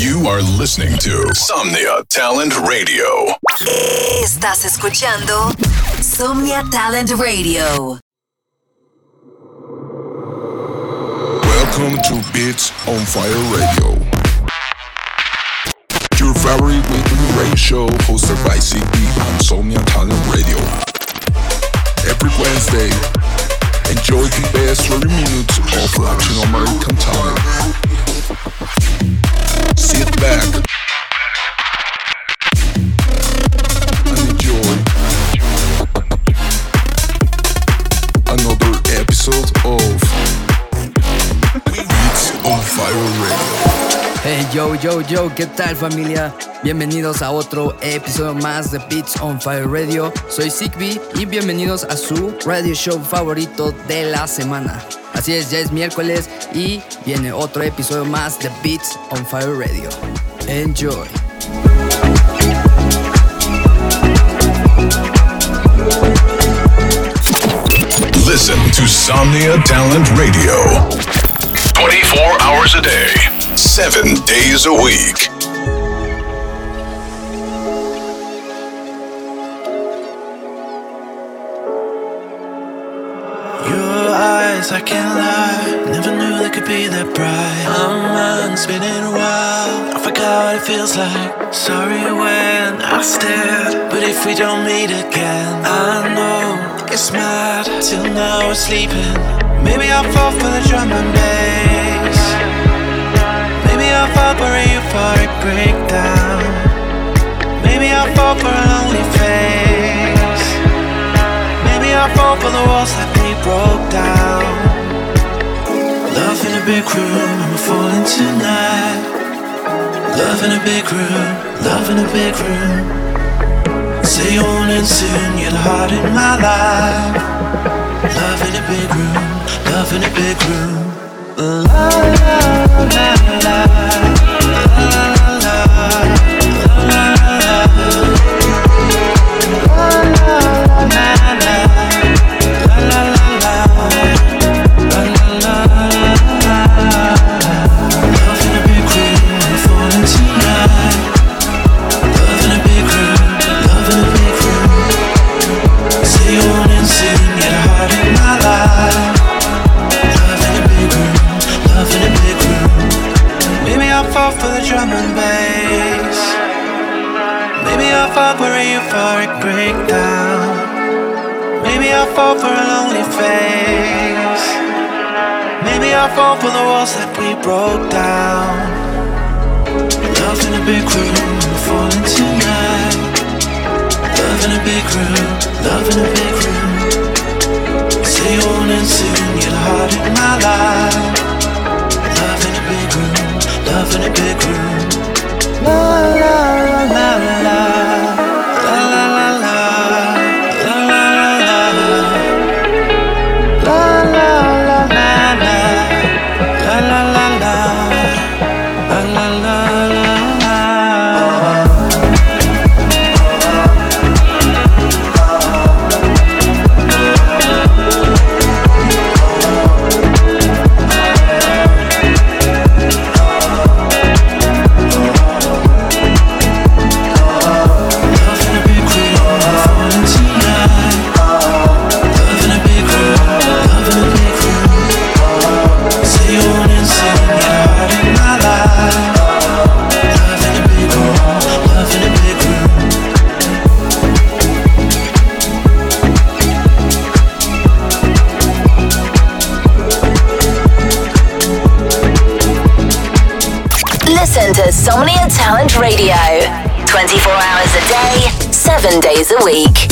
You are listening to Somnia Talent Radio. Estás escuchando Somnia Talent Radio. Welcome to Beats on Fire Radio. Your favorite weekly radio show hosted by CB on Somnia Talent Radio. Every Wednesday, enjoy the best 30 minutes of Latino American talent. Sit back and enjoy another episode of Beats on Fire Radio. Hey yo, ¿qué tal, familia? Bienvenidos a otro episodio más de Beats on Fire Radio. Soy Zigbee y bienvenidos a su radio show favorito de la semana. Así es, ya es miércoles y viene otro episodio más de Beats on Fire Radio. Enjoy. Listen to Somnia Talent Radio 24 hours a day, 7 days a week. I can't lie, never knew they could be that bright. I'm on, it's been a while, I forgot what it feels like. Sorry when I stared, but if we don't meet again, I know it's mad, till now we're sleeping. Maybe I'll fall for the drum and bass, maybe I'll fall for you for a breakdown, maybe I'll fall for a lonely face, maybe I'll fall for the walls that broke down. Love in a big room, I'm falling tonight. Love in a big room, love in a big room. Say you want it soon, you're the heart in my life. Love in a big room, love in a big room. La la la la, la la la, la la la la. Somnia Talent Radio, 24 hours a day, 7 days a week.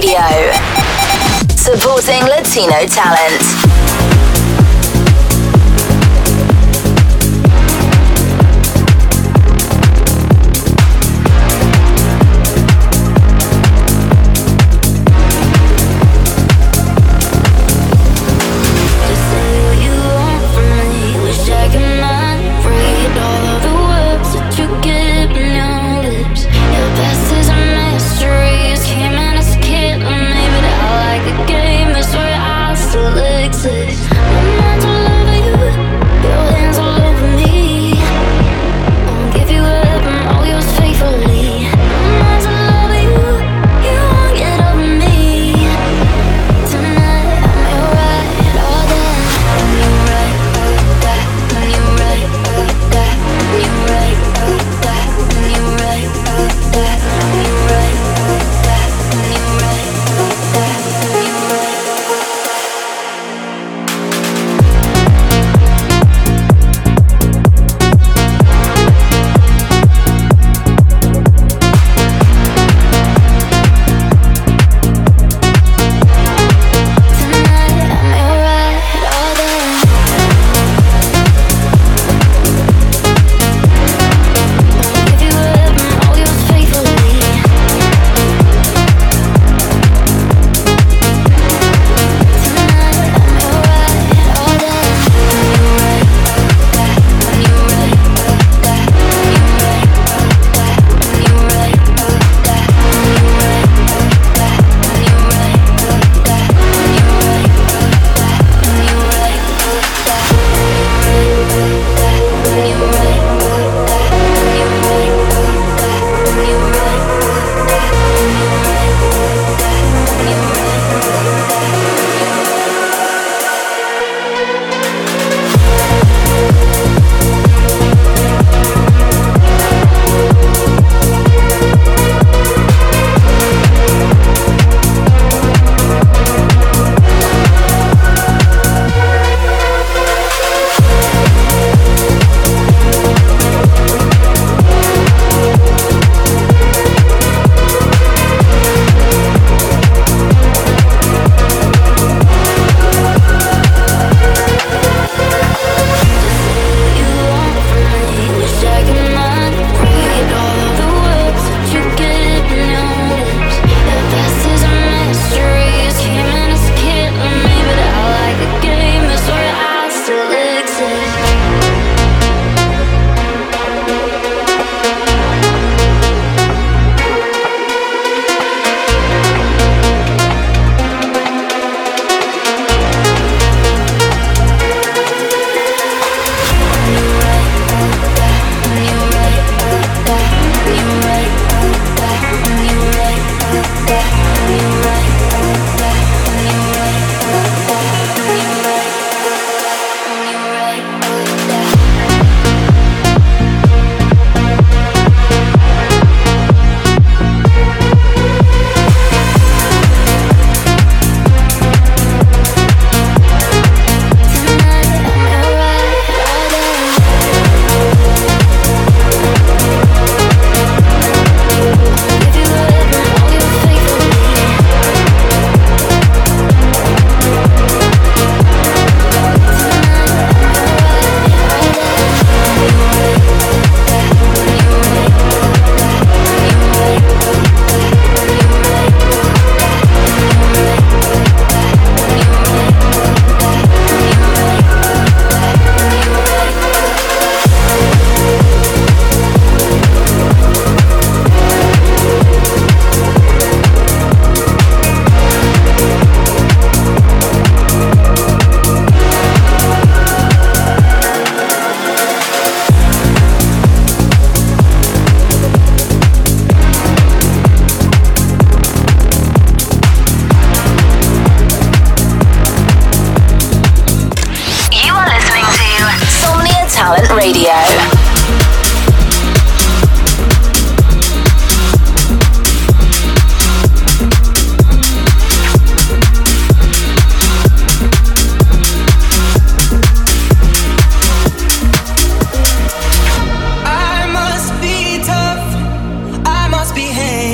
Radio, supporting Latino talent.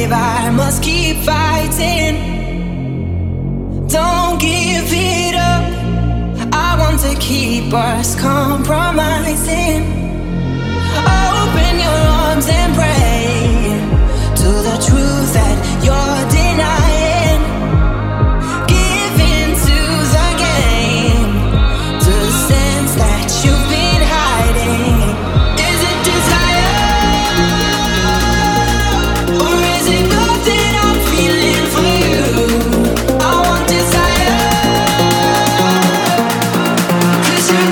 I must keep fighting. compromising. Open your arms and pray to the truth that you're denying. Give into the game, to the sense that you've been hiding. Is it desire, or is it love that I'm feeling for you? I want desire, 'cause your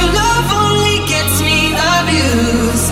love only gets me lost.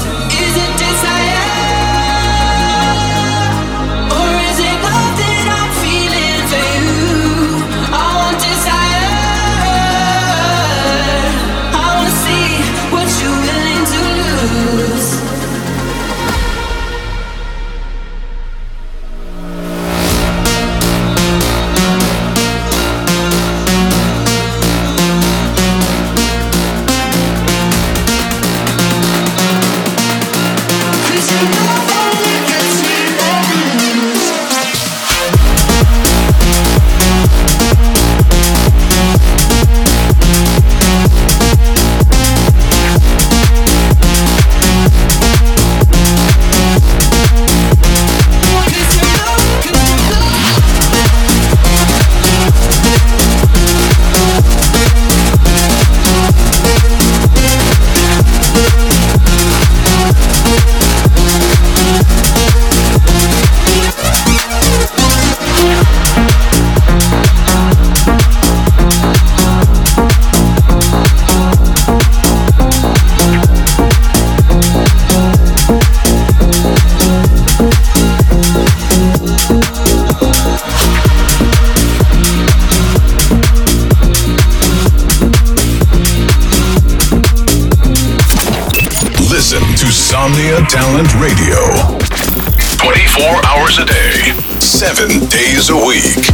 Somnia Talent Radio, 24 hours a day, 7 days a week.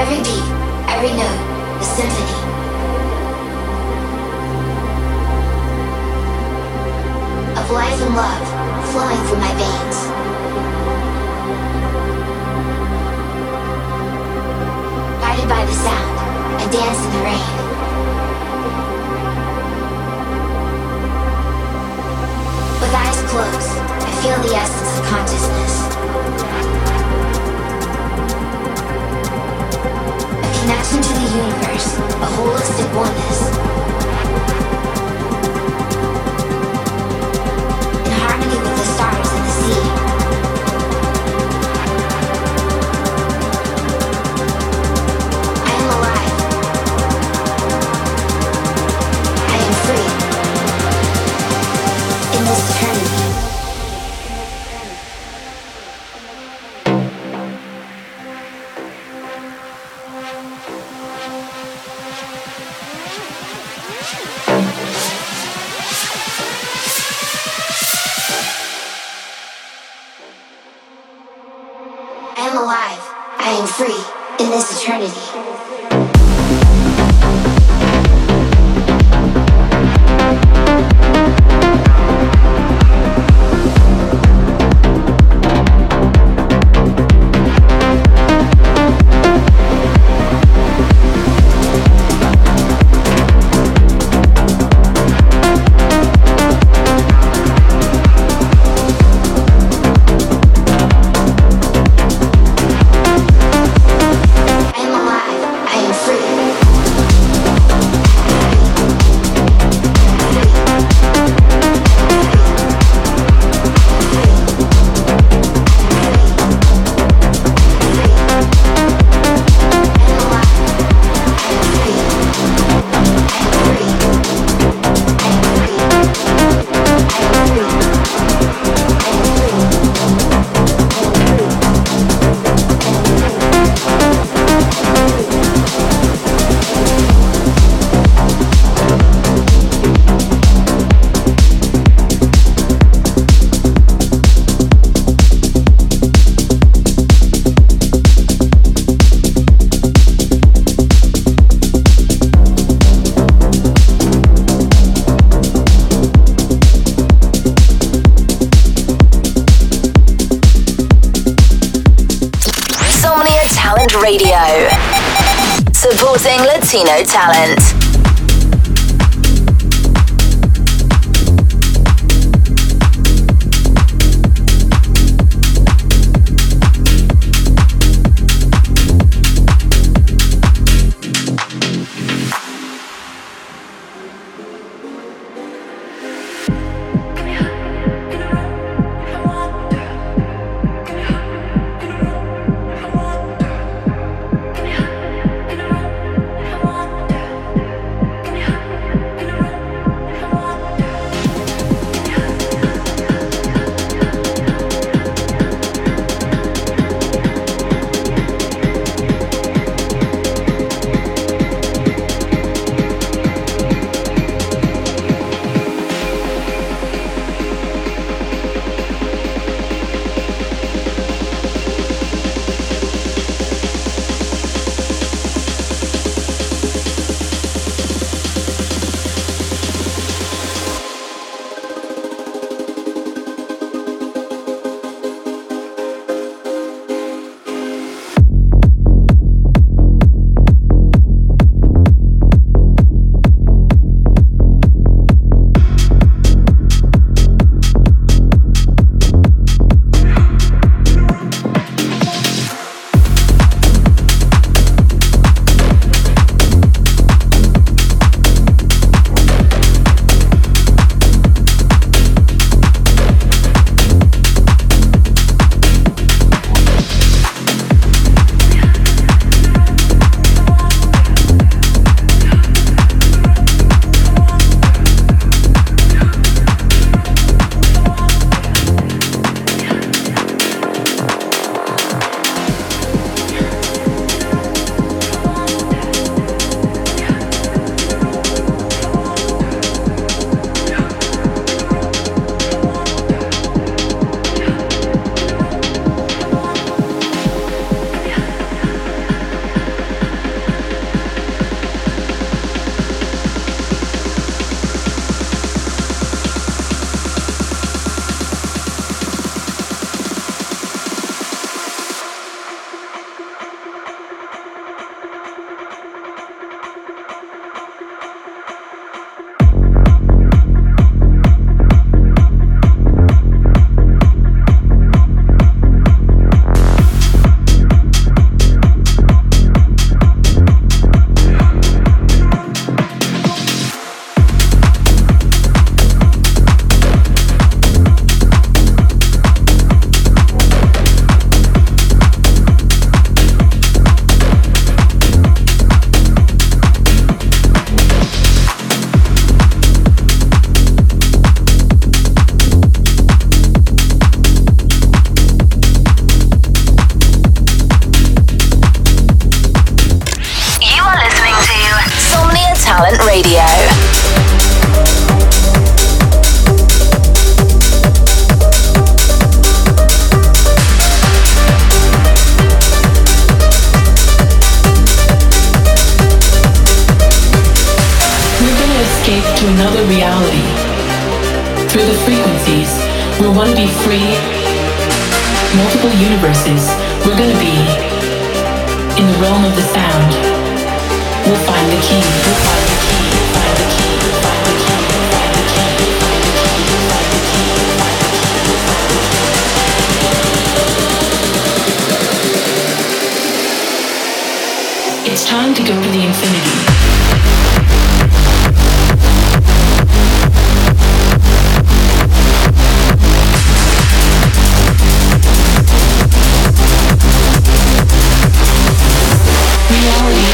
Every beat, every note, a symphony. Of life and love flowing through my veins. Guided by the sound, I dance in the rain. With eyes closed, I feel the essence of consciousness. A connection to the universe, a holistic oneness. Radio, supporting Latino talent. another reality. Through the frequencies, we're going to be free. Multiple universes, we're going to be in the realm of the sound. We'll find the key. We'll find the key. We'll find the key. We'll find the key. We'll find the key. We'll find the key. We'll find the key. We'll find the key. We'll find the key. It's time to go to the infinity. Reality,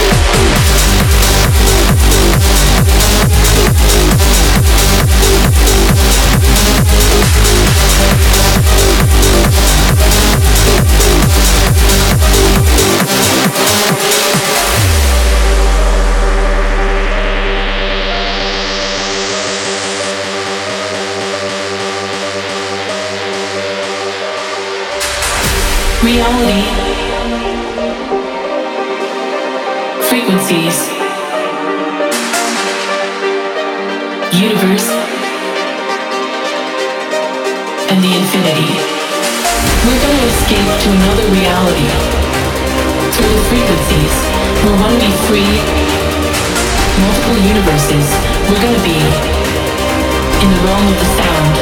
frequencies, universe, and the infinity. We're going to escape to another reality. Through the frequencies, we're going to be free. Multiple universes, we're going to be in the realm of the sound.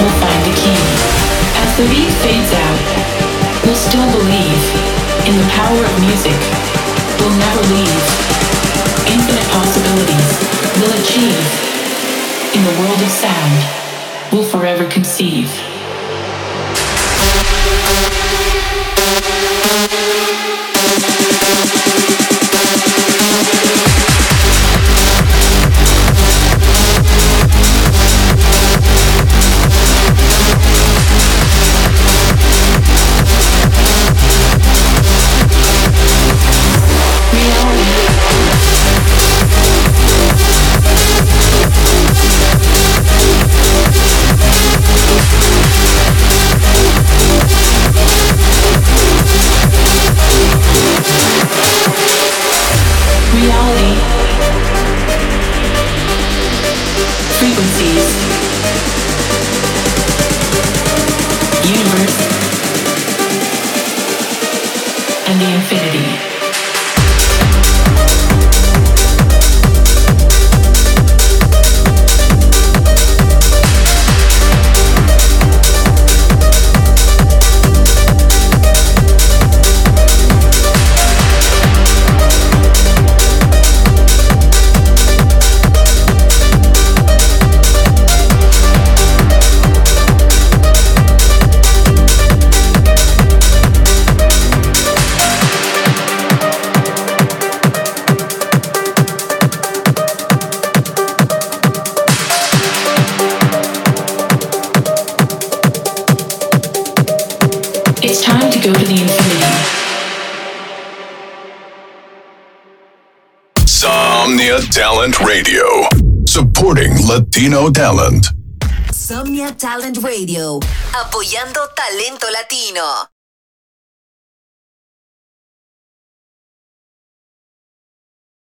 We'll find the key. As the beat fades out, we'll still believe in the power of music. We'll never leave. Infinite possibilities we'll achieve. In the world of sound, we'll forever conceive. Latino Talent. Somnia Talent Radio, apoyando talento latino.